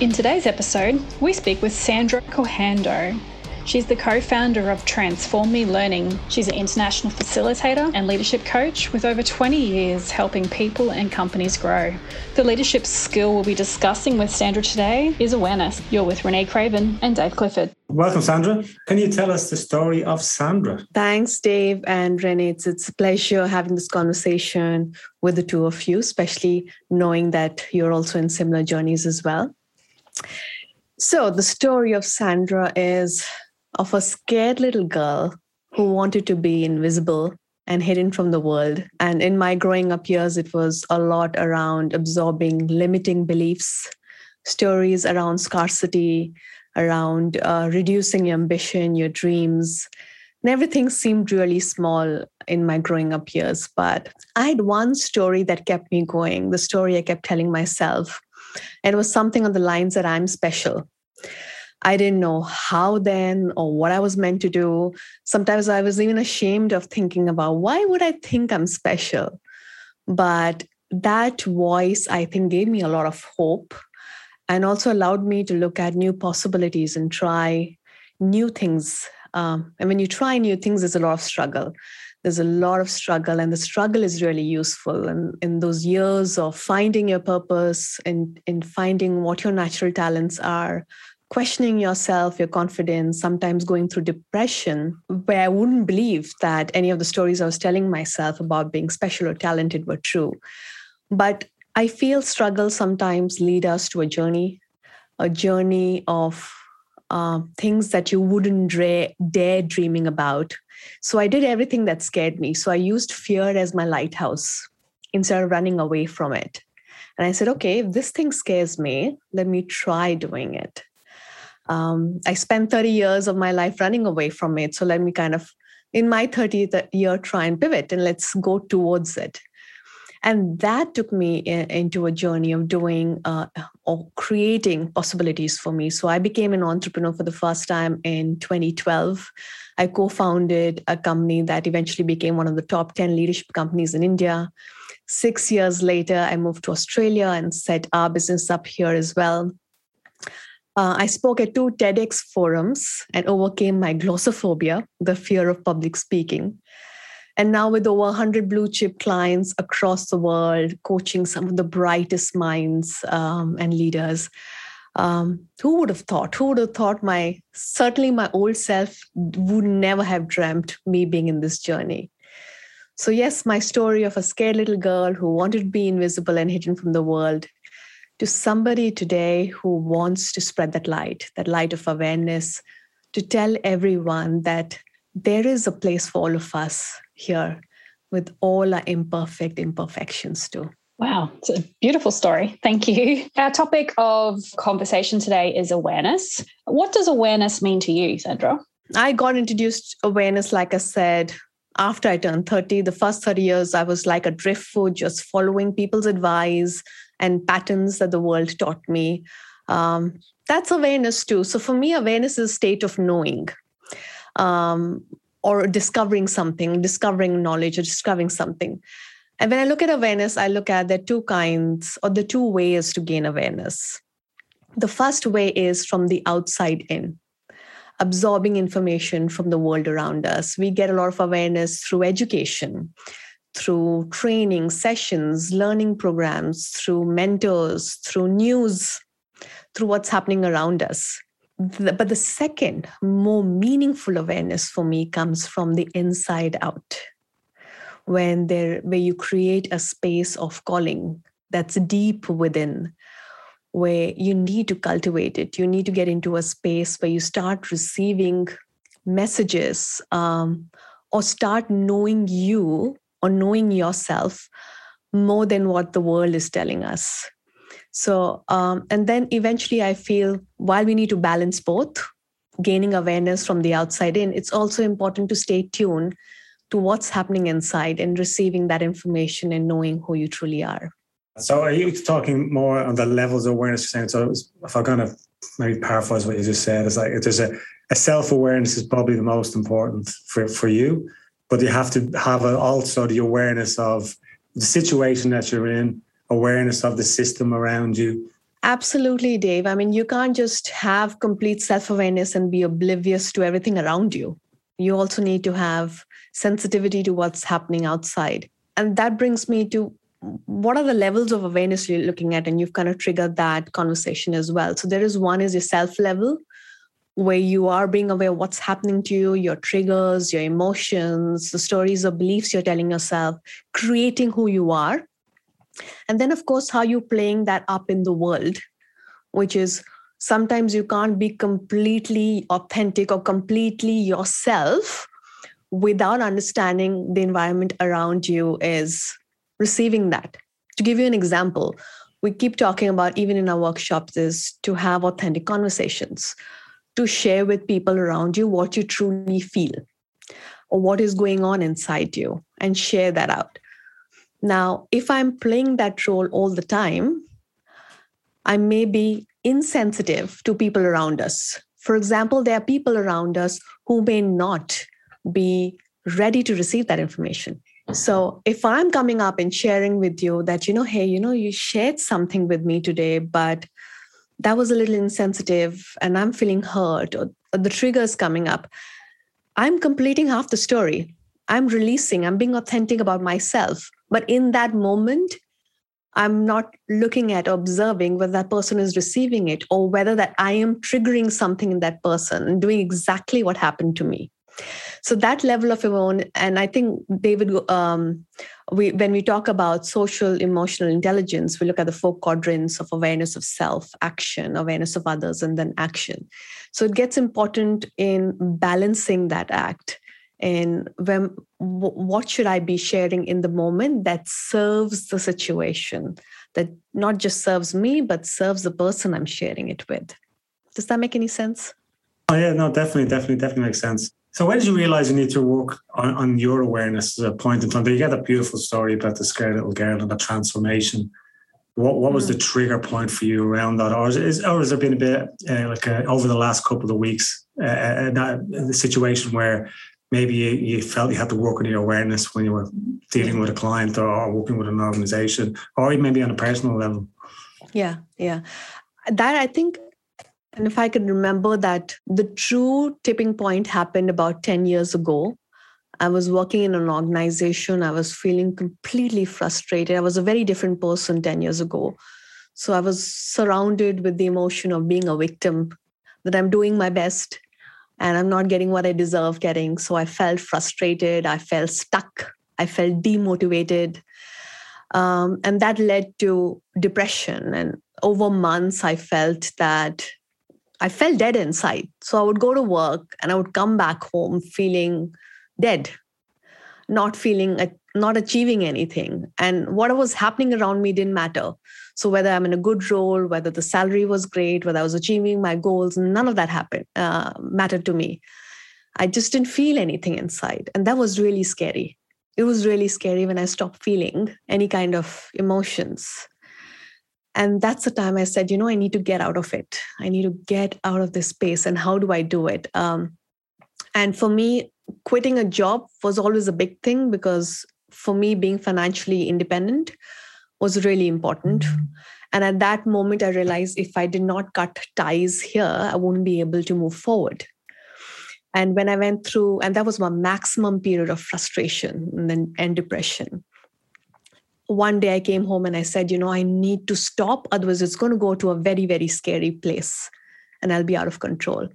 In today's episode, we speak with Sandra Colhando. She's the co-founder of Transform Me Learning. She's an international facilitator and leadership coach with over 20 years helping people and companies grow. The leadership skill we'll be discussing with Sandra today is awareness. You're with Renee Craven and Dave Clifford. Welcome, Sandra. Can you tell us the story of Sandra? Thanks, Dave and Renee. It's a pleasure having this conversation with the two of you, especially knowing that you're also in similar journeys as well. So the story of Sandra is of a scared little girl who wanted to be invisible and hidden from the world. And in my growing up years, it was a lot around absorbing limiting beliefs, stories around scarcity, around reducing your ambition, your dreams. And everything seemed really small in my growing up years. But I had one story that kept me going, the story I kept telling myself. And it was something on the lines that I'm special. I didn't know how then or what I was meant to do. Sometimes I was even ashamed of thinking about why would I think I'm special? But that voice, I think, gave me a lot of hope and also allowed me to look at new possibilities and try new things. And when you try new things, there's a lot of struggle. There's a lot of struggle, and the struggle is really useful. And in those years of finding your purpose and in finding what your natural talents are, questioning yourself, your confidence, sometimes going through depression, where I wouldn't believe that any of the stories I was telling myself about being special or talented were true. But I feel struggles sometimes lead us to a journey of things that you wouldn't dare dreaming about. So I did everything that scared me. So I used fear as my lighthouse instead of running away from it. And I said, okay, if this thing scares me, let me try doing it. I spent 30 years of my life running away from it. So let me kind of, in my 30th year, try and pivot and let's go towards it. And that took me into a journey of doing or creating possibilities for me. So I became an entrepreneur for the first time in 2012. I co-founded a company that eventually became one of the top 10 leadership companies in India. 6 years later, I moved to Australia and set our business up here as well. I spoke at 2 TEDx forums and overcame my glossophobia, the fear of public speaking. And now with over 100 blue chip clients across the world, coaching some of the brightest minds and leaders, who would have thought my old self would never have dreamt me being in this journey. So yes, my story of a scared little girl who wanted to be invisible and hidden from the world to somebody today who wants to spread that light of awareness, to tell everyone that there is a place for all of us here with all our imperfections too. Wow, it's a beautiful story. Thank you. Our topic of conversation today is awareness. What does awareness mean to you, Sandra? I got introduced to awareness, like I said, after I turned 30. The first 30 years, I was like a driftwood, just following people's advice and patterns that the world taught me. That's awareness too. So for me, awareness is a state of knowing or discovering knowledge or discovering something. And when I look at awareness, I look at the two ways to gain awareness. The first way is from the outside in, absorbing information from the world around us. We get a lot of awareness through education, through training sessions, learning programs, through mentors, through news, through what's happening around us. But the second, more meaningful awareness for me comes from the inside out, where you create a space of calling that's deep within, where you need to cultivate it. You need to get into a space where you start receiving messages or start knowing you or knowing yourself more than what the world is telling us. So, and then eventually I feel while we need to balance both, gaining awareness from the outside in, it's also important to stay tuned to what's happening inside and receiving that information and knowing who you truly are. So are you talking more on the levels of awareness you're saying? So if I kind of maybe paraphrase what you just said, it's like if there's a self-awareness is probably the most important for you, but you have to have also the awareness of the situation that you're in, awareness of the system around you, Absolutely, Dave. I mean, you can't just have complete self-awareness and be oblivious to everything around you. You also need to have sensitivity to what's happening outside. And that brings me to what are the levels of awareness you're looking at? And you've kind of triggered that conversation as well. So there is one is your self-level, where you are being aware of what's happening to you, your triggers, your emotions, the stories or beliefs you're telling yourself, creating who you are. And then, of course, how you're playing that up in the world, which is sometimes you can't be completely authentic or completely yourself without understanding the environment around you is receiving that. To give you an example, we keep talking about, even in our workshops, is to have authentic conversations, to share with people around you what you truly feel or what is going on inside you and share that out. Now, if I'm playing that role all the time, I may be insensitive to people around us. For example, there are people around us who may not be ready to receive that information. So if I'm coming up and sharing with you that, hey, you shared something with me today, but that was a little insensitive and I'm feeling hurt or the trigger is coming up, I'm completing half the story. I'm releasing, I'm being authentic about myself. But in that moment, I'm not looking at observing whether that person is receiving it or whether that I am triggering something in that person and doing exactly what happened to me. So that level of awareness, and I think, David, when we talk about social, emotional intelligence, we look at the 4 quadrants of awareness of self, action, awareness of others, and then action. So it gets important in balancing that act. And what should I be sharing in the moment that serves the situation, that not just serves me, but serves the person I'm sharing it with? Does that make any sense? Oh, yeah, no, definitely makes sense. So when did you realize you need to work on your awareness at a point in time? You got a beautiful story about the scared little girl and the transformation. What was the trigger point for you around that? Or has there been a bit, over the last couple of weeks, a situation where maybe you felt you had to work on your awareness when you were dealing with a client or working with an organization, or maybe on a personal level? Yeah. That, I think... And if I could remember that the true tipping point happened about 10 years ago. I was working in an organization. I was feeling completely frustrated. I was a very different person 10 years ago. So I was surrounded with the emotion of being a victim, that I'm doing my best and I'm not getting what I deserve getting. So I felt frustrated. I felt stuck. I felt demotivated. And that led to depression. And over months, I felt that I felt dead inside. So I would go to work and I would come back home feeling dead, not achieving anything. And what was happening around me didn't matter. So whether I'm in a good role, whether the salary was great, whether I was achieving my goals, none of that mattered to me. I just didn't feel anything inside. And that was really scary. It was really scary when I stopped feeling any kind of emotions. And that's the time I said, I need to get out of it. I need to get out of this space. And how do I do it? And for me, quitting a job was always a big thing, because for me, being financially independent was really important. And at that moment, I realized if I did not cut ties here, I wouldn't be able to move forward. And when I went through, and that was my maximum period of frustration and depression. One day I came home and I said, I need to stop. Otherwise, it's going to go to a very, very scary place and I'll be out of control.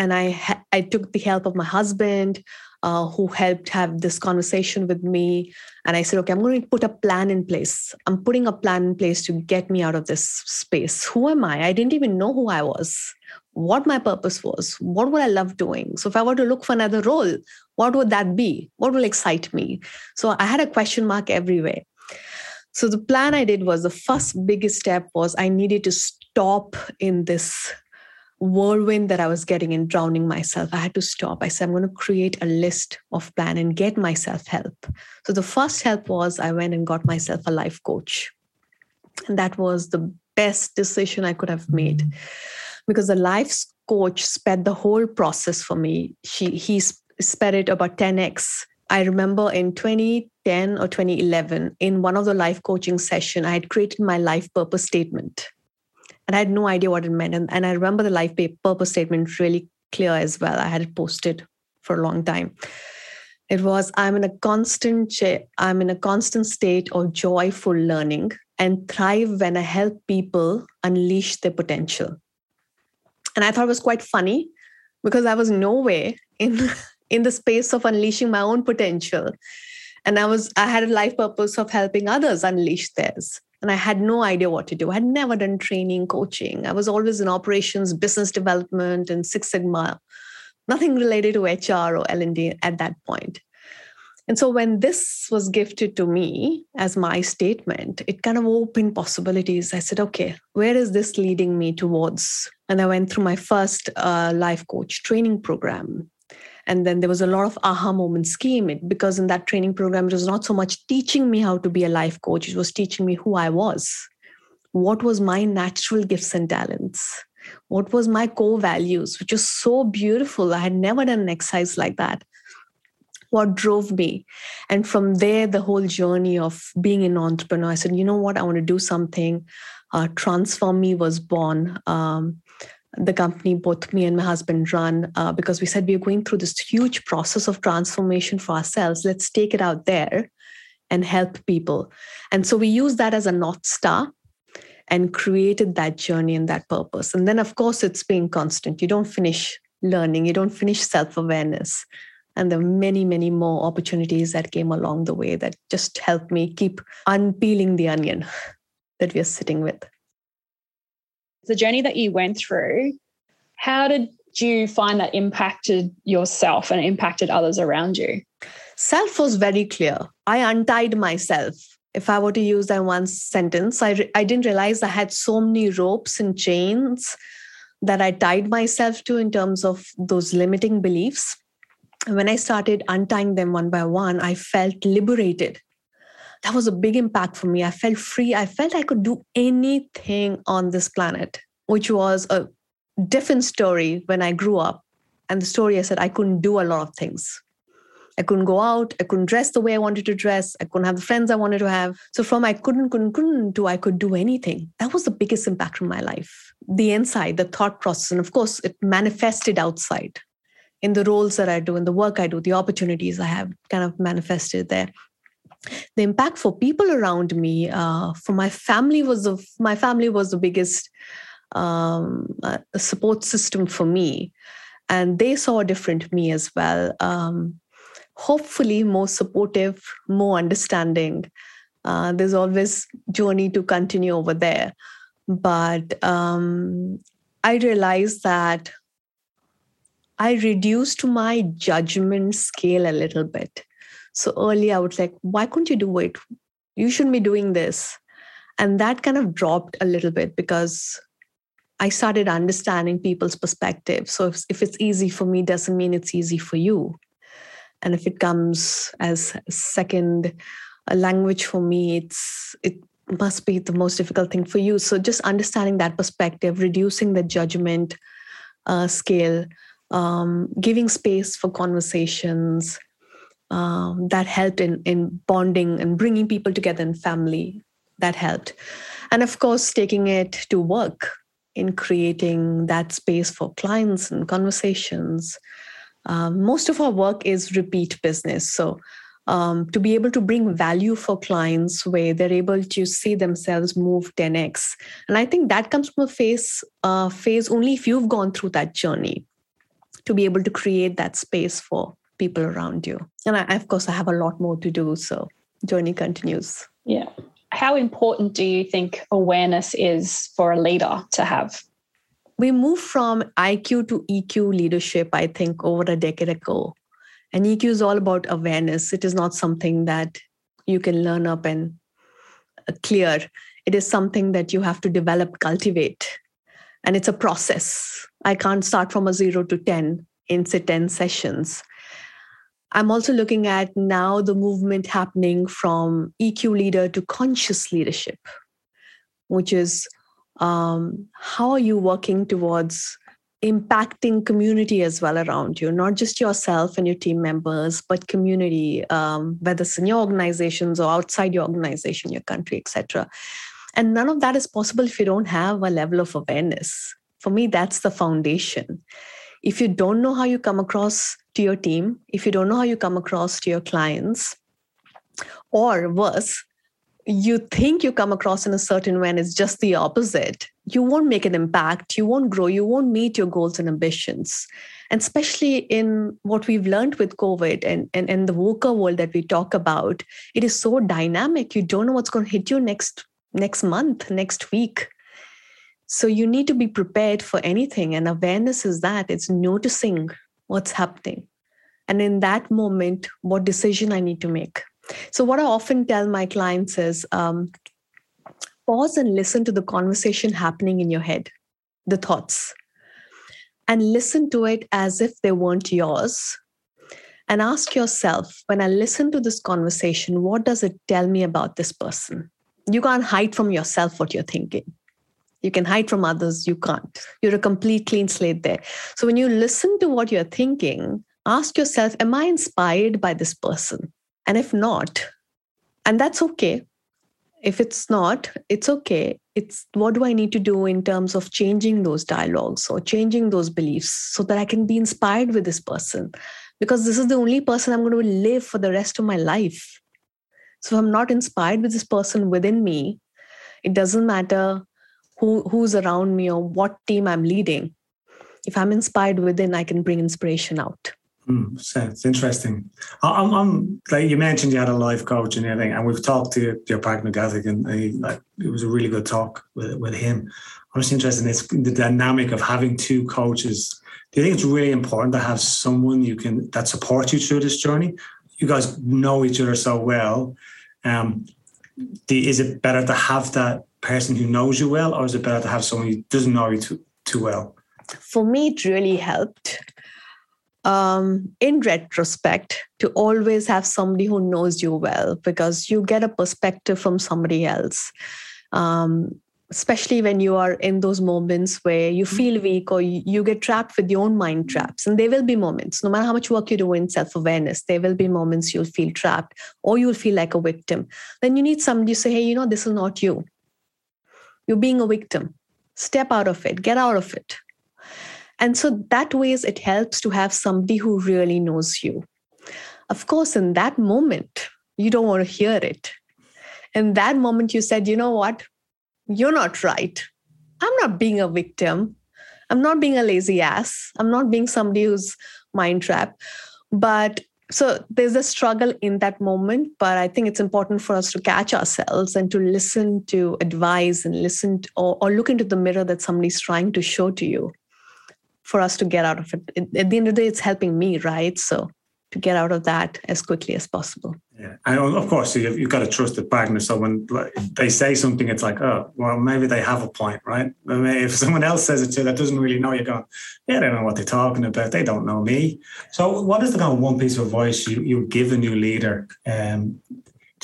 And I took the help of my husband, who helped have this conversation with me. And I said, okay, I'm going to put a plan in place. I'm putting a plan in place to get me out of this space. Who am I? I didn't even know who I was, what my purpose was, what would I love doing? So if I were to look for another role, what would that be? What will excite me? So I had a question mark everywhere. So the plan I did was, the first biggest step was I needed to stop in this whirlwind that I was getting and drowning myself. I had to stop. I said, I'm going to create a list of plan and get myself help. So the first help was I went and got myself a life coach. And that was the best decision I could have made, because the life coach sped the whole process for me. He sped it about 10x. I remember in 2010 or 2011, in one of the life coaching sessions, I had created my life purpose statement. And I had no idea what it meant. And I remember the life purpose statement really clear as well. I had it posted for a long time. It was, I'm in a constant state of joyful learning and thrive when I help people unleash their potential. And I thought it was quite funny because I was nowhere in the space of unleashing my own potential. And I had a life purpose of helping others unleash theirs. And I had no idea what to do. I had never done training, coaching. I was always in operations, business development, and Six Sigma. Nothing related to HR or L&D at that point. And so when this was gifted to me as my statement, it kind of opened possibilities. I said, okay, where is this leading me towards? And I went through my first life coach training program. And then there was a lot of aha moment scheme because in that training program, it was not so much teaching me how to be a life coach. It was teaching me who I was. What was my natural gifts and talents? What was my core values, which was so beautiful. I had never done an exercise like that. What drove me? And from there, the whole journey of being an entrepreneur, I said, you know what, I want to do something. Transform Me was born. The company both me and my husband run because we said we are going through this huge process of transformation for ourselves. Let's take it out there and help people. And so we used that as a North Star and created that journey and that purpose. And then, of course, it's being constant. You don't finish learning. You don't finish self-awareness. And there are many, many more opportunities that came along the way that just helped me keep unpeeling the onion that we are sitting with. The journey that you went through, how did you find that impacted yourself and impacted others around you? Self was very clear. I untied myself. If I were to use that one sentence, I didn't realize I had so many ropes and chains that I tied myself to in terms of those limiting beliefs. And when I started untying them one by one, I felt liberated. That was a big impact for me. I felt free. I felt I could do anything on this planet, which was a different story when I grew up. And the story I said, I couldn't do a lot of things. I couldn't go out. I couldn't dress the way I wanted to dress. I couldn't have the friends I wanted to have. So from I couldn't to I could do anything. That was the biggest impact in my life. The inside, the thought process. And of course, it manifested outside in the roles that I do, in the work I do, the opportunities I have kind of manifested there. The impact for people around me, for my family was the biggest support system for me. And they saw a different me as well. Hopefully more supportive, more understanding. There's always journey to continue over there. But I realized that I reduced my judgment scale a little bit. So early I was like, why couldn't you do it? You shouldn't be doing this. And that kind of dropped a little bit because I started understanding people's perspective. So if it's easy for me, doesn't mean it's easy for you. And if it comes as second language for me, it must be the most difficult thing for you. So just understanding that perspective, reducing the judgment scale, giving space for conversations, that helped in bonding and bringing people together in family. That helped. And of course, taking it to work in creating that space for clients and conversations. Most of our work is repeat business. So to be able to bring value for clients where they're able to see themselves move 10x. And I think that comes from a phase only if you've gone through that journey to be able to create that space for people around you. And I have a lot more to do. So journey continues. Yeah. How important do you think awareness is for a leader to have? We moved from IQ to EQ leadership, I think, over a decade ago. And EQ is all about awareness. It is not something that you can learn up and clear. It is something that you have to develop, cultivate. And it's a process. I can't start from a 0 to 10 in 10 sessions. I'm also looking at now the movement happening from EQ leader to conscious leadership, which is how are you working towards impacting community as well around you, not just yourself and your team members, but community, whether it's in your organizations or outside your organization, your country, etc. And none of that is possible if you don't have a level of awareness. For me, that's the foundation. If you don't know how you come across to your team, if you don't know how you come across to your clients, or worse, you think you come across in a certain way and it's just the opposite, you won't make an impact, you won't grow, you won't meet your goals and ambitions. And especially in what we've learned with COVID and the VUCA world that we talk about, it is so dynamic. You don't know what's going to hit you next month, next week. So you need to be prepared for anything. And awareness is that. It's noticing what's happening. And in that moment, what decision I need to make. So what I often tell my clients is pause and listen to the conversation happening in your head, the thoughts, and listen to it as if they weren't yours. And ask yourself, when I listen to this conversation, what does it tell me about this person? You can't hide from yourself what you're thinking. You can hide from others. You can't. You're a complete clean slate there. So when you listen to what you're thinking, ask yourself, am I inspired by this person? And if not, and that's okay. If it's not, it's okay. It's what do I need to do in terms of changing those dialogues or changing those beliefs so that I can be inspired with this person? Because this is the only person I'm going to live for the rest of my life. So if I'm not inspired with this person within me, it doesn't matter who's around me or what team I'm leading. If I'm inspired within, I can bring inspiration out. So it's interesting. I'm like you mentioned, you had a life coach and everything, and we've talked to your partner Gathic, and it was a really good talk with him. I'm just interested in this, the dynamic of having two coaches. Do you think it's really important to have someone that supports you through this journey? You guys know each other so well. Is it better to have that person who knows you well, or is it better to have someone who doesn't know you too well? For me, it really helped. In retrospect, to always have somebody who knows you well, because you get a perspective from somebody else, especially when you are in those moments where you feel weak or you get trapped with your own mind traps. And there will be moments, no matter how much work you do in self-awareness, there will be moments you'll feel trapped or you'll feel like a victim. Then you need somebody to say, hey, this is not you. You're being a victim. Step out of it. Get out of it. And so that ways it helps to have somebody who really knows you. Of course, in that moment, you don't want to hear it. In that moment, you said, you know what? You're not right. I'm not being a victim. I'm not being a lazy ass. I'm not being somebody who's mind trapped. But so there's a struggle in that moment. But I think it's important for us to catch ourselves and to listen to advice and listen to, or look into the mirror that somebody's trying to show to you, for us to get out of it. At the end of the day, it's helping me, right? So to get out of that as quickly as possible. Yeah, and of course, you've got to trust the partner. So when they say something, it's like, oh, well, maybe they have a point, right? I mean, if someone else says it to you that doesn't really know, you're going, yeah, they don't know what they're talking about. They don't know me. So what is the kind of one piece of advice you give a new leader to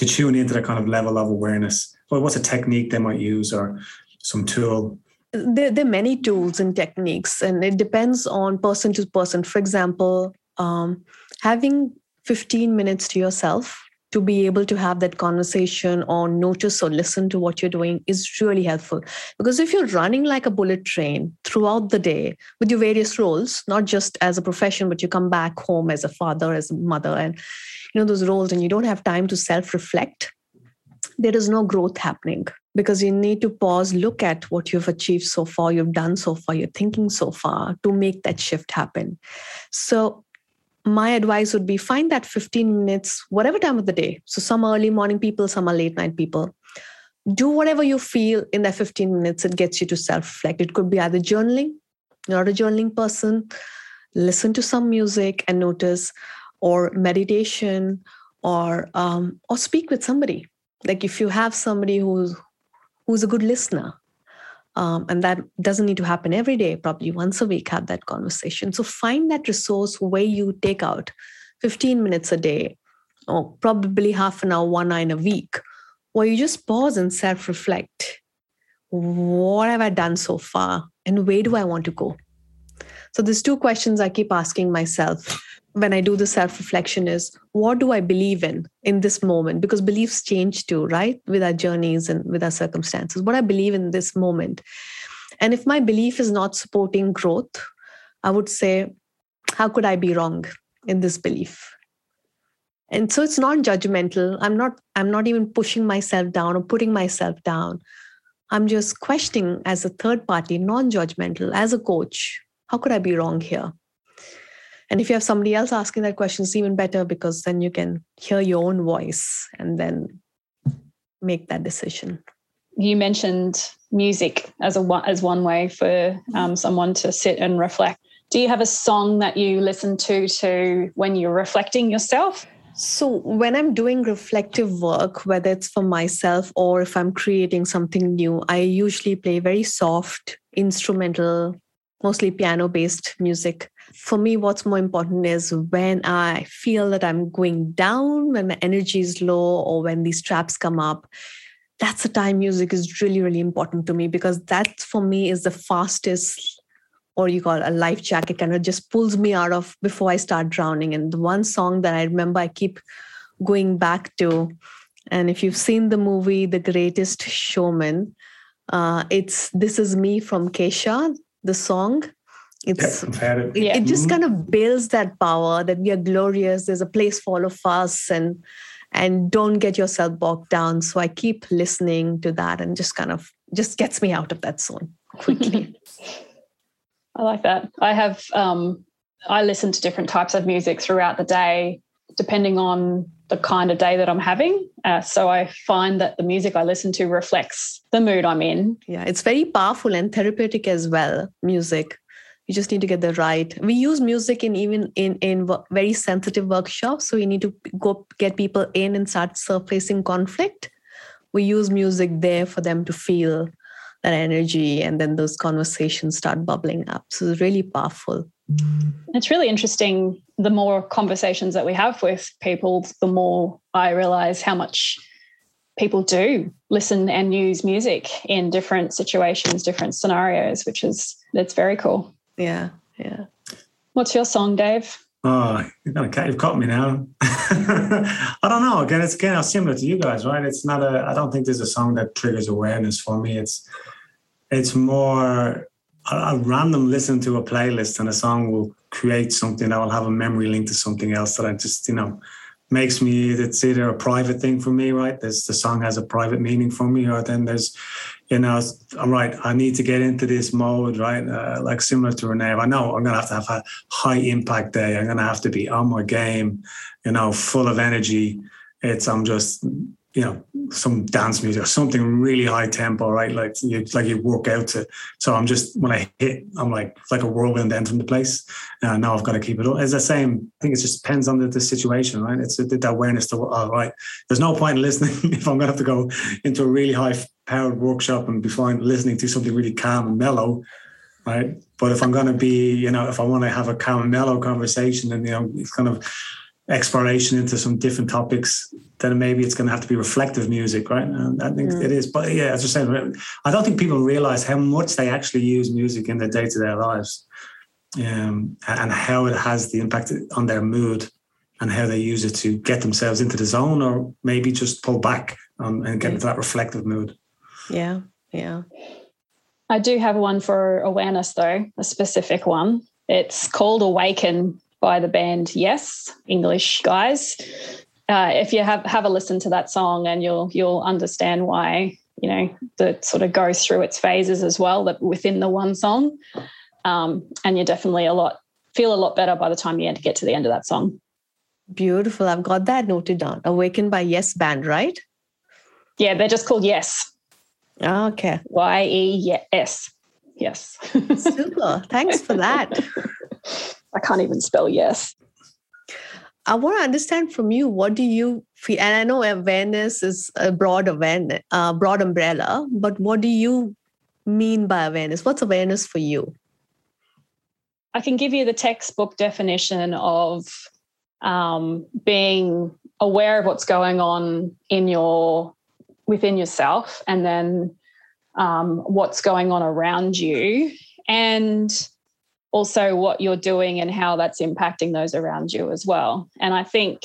tune into that kind of level of awareness? Well, what's a technique they might use or some tool? There are many tools and techniques, and it depends on person to person. For example, having 15 minutes to yourself to be able to have that conversation or notice or listen to what you're doing is really helpful. Because if you're running like a bullet train throughout the day with your various roles, not just as a profession, but you come back home as a father, as a mother, and those roles, and you don't have time to self-reflect, there is no growth happening. Because you need to pause, look at what you've achieved so far, you've done so far, you're thinking so far to make that shift happen. So my advice would be find that 15 minutes, whatever time of the day. So some are early morning people, some are late night people. Do whatever you feel in that 15 minutes. It gets you to self-reflect. It could be either journaling, not a journaling person, listen to some music and notice, or meditation, or speak with somebody. Like if you have somebody who's a good listener, and that doesn't need to happen every day, probably once a week, have that conversation. So find that resource where you take out 15 minutes a day, or probably half an hour, 1 hour in a week, where you just pause and self-reflect. What have I done so far? And where do I want to go? So there's two questions I keep asking myself. when I do the self-reflection is, what do I believe in this moment? Because beliefs change too, right? With our journeys and with our circumstances, what I believe in this moment. And if my belief is not supporting growth, I would say, how could I be wrong in this belief? And so it's not judgmental. I'm not even pushing myself down or putting myself down. I'm just questioning as a third party, non-judgmental, as a coach, how could I be wrong here? And if you have somebody else asking that question, it's even better, because then you can hear your own voice and then make that decision. You mentioned music as one way for someone to sit and reflect. Do you have a song that you listen to when you're reflecting yourself? So when I'm doing reflective work, whether it's for myself or if I'm creating something new, I usually play very soft, instrumental, mostly piano-based music. For me, what's more important is when I feel that I'm going down, when my energy is low, or when these traps come up, that's the time music is really, really important to me, because that for me is the fastest, or you call it a life jacket, kind of just pulls me out of before I start drowning. And the one song that I remember I keep going back to, and if you've seen the movie, The Greatest Showman, it's This Is Me from Kesha, the song. It just kind of builds that power that we are glorious. There's a place for all of us, and don't get yourself bogged down. So I keep listening to that and just gets me out of that zone quickly. I like that. I have, I listen to different types of music throughout the day, depending on the kind of day that I'm having. So I find that the music I listen to reflects the mood I'm in. Yeah, it's very powerful and therapeutic as well, music. You just need to get the right. We use music in very sensitive workshops. So we need to go get people in and start surfacing conflict. We use music there for them to feel that energy, and then those conversations start bubbling up. So it's really powerful. It's really interesting. The more conversations that we have with people, the more I realize how much people do listen and use music in different situations, different scenarios, that's very cool. Yeah, yeah. What's your song, Dave? Oh, you've caught me now. I don't know. Again, it's kind of similar to you guys, right? It's not I don't think there's a song that triggers awareness for me. It's more a random listen to a playlist, and a song will create something that will have a memory linked to something else that I just, makes me, it's either a private thing for me, right? The song has a private meaning for me, or then there's, all right, I need to get into this mode, right? Like similar to Renee, I know I'm going to have a high impact day. I'm going to have to be on my game, full of energy. I'm just, some dance music or something really high tempo, right? Like you work out to. So I'm just, when I hit, I'm like, it's like a whirlwind then from the place. Now I've got to keep it up. It's the same. I think it just depends on the situation, right? It's the awareness to, all right, there's no point in listening if I'm going to have to go into a really high-powered workshop and be fine listening to something really calm and mellow, right? But if I'm going to be, if I want to have a calm and mellow conversation and, it's kind of exploration into some different topics, then maybe it's going to have to be reflective music, right? And I think it is. But yeah, as I said, I don't think people realize how much they actually use music in their day-to-day lives, and how it has the impact on their mood and how they use it to get themselves into the zone, or maybe just pull back and get into that reflective mood. Yeah, yeah. I do have one for awareness though, a specific one. It's called Awaken by the band Yes, English guys. If you have a listen to that song, and you'll understand why, that sort of goes through its phases as well, that within the one song. And you definitely feel a lot better by the time you get to the end of that song. Beautiful. I've got that noted down. Awakened by Yes Band, right? Yeah, they're just called Yes. Okay. Y-E-S. Yes. Super. Thanks for that. I can't even spell yes. I want to understand from you, what do you feel? And I know awareness is a broad umbrella, but what do you mean by awareness? What's awareness for you? I can give you the textbook definition of being aware of what's going on within yourself, and then what's going on around you, and also what you're doing and how that's impacting those around you as well. And I think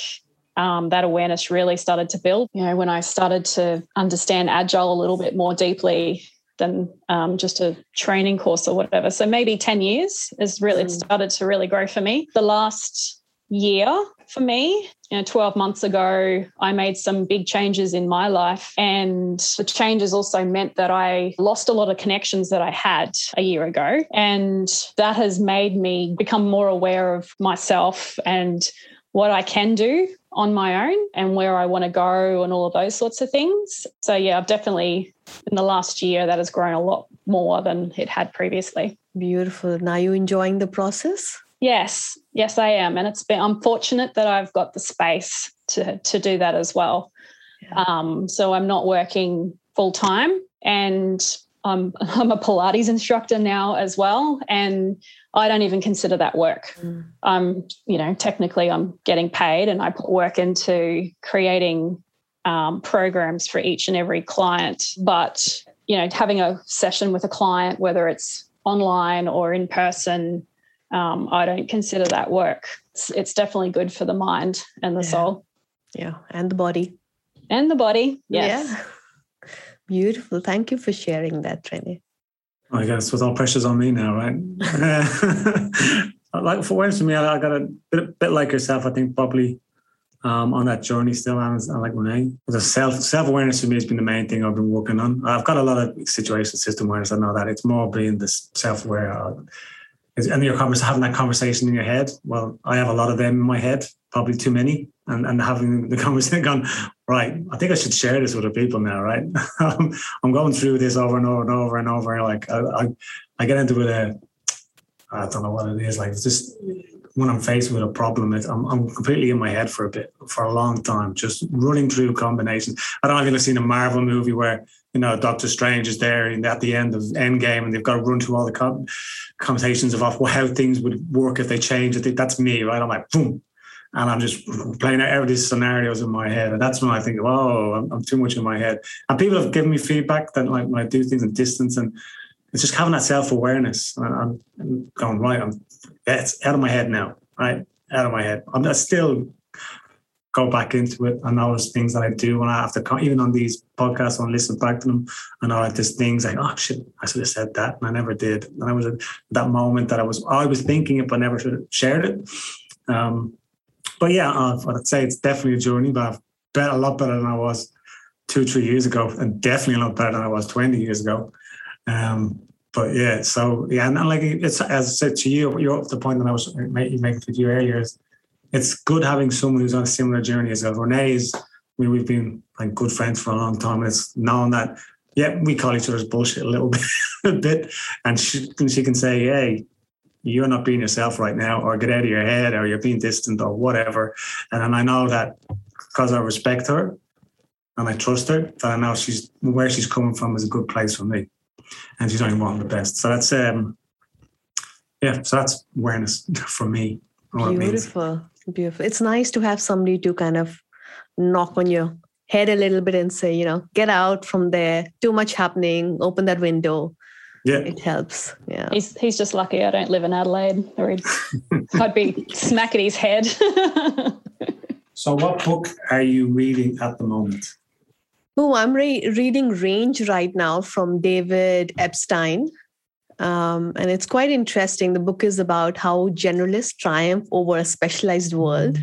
that awareness really started to build, you know, when I started to understand Agile a little bit more deeply than just a training course or whatever. So maybe 10 years has really started to really grow for me. The last year for me, you know, 12 months ago, I made some big changes in my life, and the changes also meant that I lost a lot of connections that I had a year ago, and that has made me become more aware of myself and what I can do on my own and where I want to go and all of those sorts of things. So yeah, I've definitely in the last year that has grown a lot more than it had previously. Beautiful. Now, are you enjoying the process? Yes. Yes, I am. And it's been, I'm fortunate that I've got the space to do that as well. Yeah. So I'm not working full time, and I'm a Pilates instructor now as well. And I don't even consider that work. You know, technically I'm getting paid, and I put work into creating programs for each and every client. But, you know, having a session with a client, whether it's online or in person, I don't consider that work. It's definitely good for the mind and the soul. Yeah, and the body. And the body, yes. Yeah. Beautiful. Thank you for sharing that, Renee. I guess with all pressures on me now, right? Like for once, for me, I got a bit like yourself, I think, probably on that journey still. And like Renee, the self-awareness for me has been the main thing I've been working on. I've got a lot of situational system awareness. I know that it's more being this self-aware. And you're having that conversation in your head. Well, I have a lot of them in my head, probably too many. And having the conversation going, right, I think I should share this with other people now, right? I'm going through this over and over and over and over. Like I get into it, I don't know what it is. Like it's just when I'm faced with a problem, I'm completely in my head for a long time, just running through combinations. I don't know if you've seen a Marvel movie where, you know, Doctor Strange is there and at the end of Endgame, and they've got to run through all the connotations of how things would work if they changed. I think that's me, right? I'm like, boom. And I'm just playing out all these scenarios in my head. And that's when I think, oh, I'm too much in my head. And people have given me feedback that, like, when I do things at distance, and it's just having that self-awareness. I'm going, right, it's out of my head now, right? Out of my head. I still go back into it. I know there's things that I do when I have to, even on these podcasts, when I listen back to them, I know that there's things like, oh, shit, I should have said that, and I never did. And I was at that moment that I was thinking it, but never should have shared it. But yeah, I'd say it's definitely a journey, but I've been a lot better than I was 2-3 years ago, and definitely a lot better than I was 20 years ago. But yeah, so yeah, and like it's, as I said to you, you're up to the point that I was making to you earlier, is it's good having someone who's on a similar journey as well. Renee is, we've been like good friends for a long time, and it's known that, yeah, we call each other's bullshit a little bit, and she can say, hey, you're not being yourself right now, or get out of your head, or you're being distant, or whatever. And I know that because I respect her and I trust her, that I know where she's coming from is a good place for me, and she's only wanting the best. So that's so that's awareness for me. Beautiful, beautiful. It's nice to have somebody to kind of knock on your head a little bit and say, you know, get out from there. Too much happening. Open that window. Yeah, it helps. Yeah, he's just lucky I don't live in Adelaide, or I'd be smack at his head. So, what book are you reading at the moment? Oh, I'm reading Range right now from David Epstein, and it's quite interesting. The book is about how generalists triumph over a specialized world.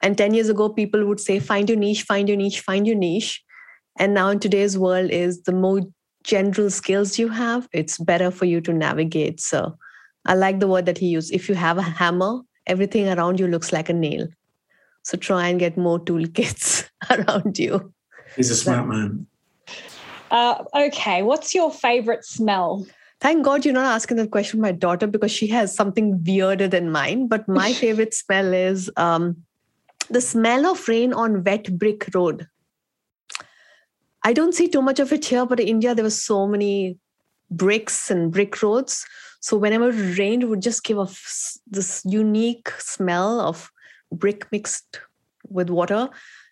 And 10 years ago, people would say, "Find your niche, find your niche, find your niche," and now in today's world, is the more general skills you have, it's better for you to navigate. So I like the word that he used. If you have a hammer, everything around you looks like a nail. So try and get more toolkits around you. He's a smart man. Okay, what's your favorite smell? Thank God you're not asking that question to my daughter, because she has something weirder than mine. But my favorite smell is the smell of rain on wet brick road. I don't see too much of it here, but in India, there were so many bricks and brick roads. So whenever it rained, it would just give off this unique smell of brick mixed with water.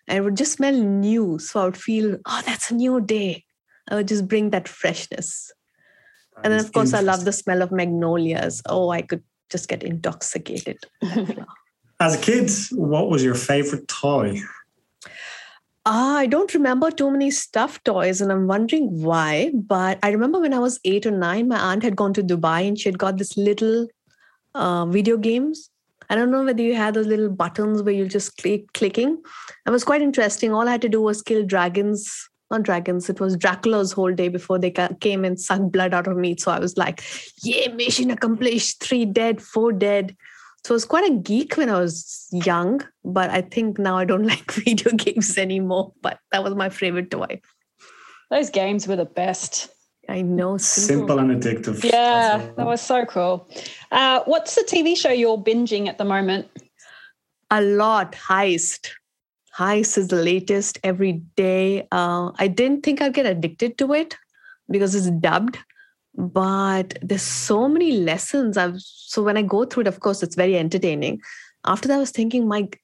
And it would just smell new. So I would feel, oh, that's a new day. I would just bring that freshness. And then, of course, I love the smell of magnolias. Oh, I could just get intoxicated with that flower. As a kid, what was your favorite toy? I don't remember too many stuffed toys, and I'm wondering why. But I remember when I was 8 or 9, my aunt had gone to Dubai and she had got this little video games. I don't know whether you had those little buttons where you just clicking. It was quite interesting. All I had to do was kill dragons. Not dragons. It was Dracula's whole day before they came and sucked blood out of me. So I was like, yeah, mission accomplished. 3 dead, 4 dead. So I was quite a geek when I was young, but I think now I don't like video games anymore. But that was my favorite toy. Those games were the best. I know. Simple and addictive. Yeah, that was so cool. What's the TV show you're binging at the moment? A lot. Heist. Heist is the latest every day. I didn't think I'd get addicted to it because it's dubbed. But there's so many lessons. So when I go through it, of course, it's very entertaining. After that, I was thinking, Mike,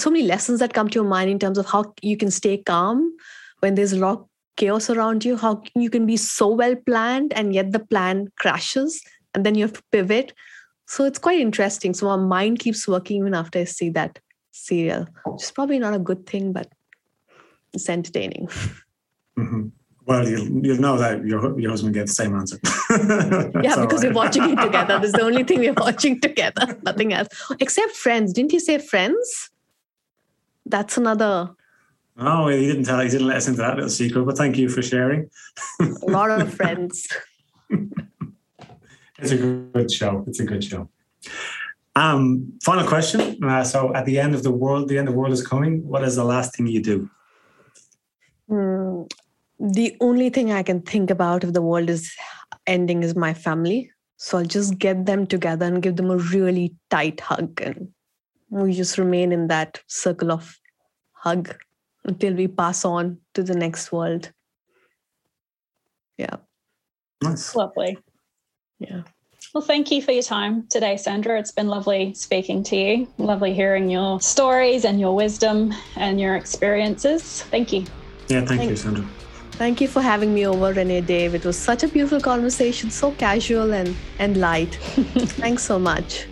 so many lessons that come to your mind in terms of how you can stay calm when there's a lot of chaos around you, how you can be so well planned and yet the plan crashes and then you have to pivot. So it's quite interesting. So my mind keeps working even after I see that serial, which is probably not a good thing, but it's entertaining. Mm-hmm. Well, you'll know that your husband gets the same answer. Yeah, because we're watching it together. That's the only thing we're watching together. Nothing else. Except Friends. Didn't he say Friends? That's another... Oh, he didn't tell. He didn't let us into that little secret, but thank you for sharing. A lot of Friends. It's a good show. It's a good show. Final question. So at the end of the world, the end of the world is coming. What is the last thing you do? The only thing I can think about if the world is ending is my family. So I'll just get them together and give them a really tight hug. And we just remain in that circle of hug until we pass on to the next world. Yeah. Nice. Lovely. Yeah. Well, thank you for your time today, Sandra. It's been lovely speaking to you. Lovely hearing your stories and your wisdom and your experiences. Thank you. Yeah, thank you, Sandra. Thank you for having me over, Renee, Dave. It was such a beautiful conversation, so casual and light. Thanks so much.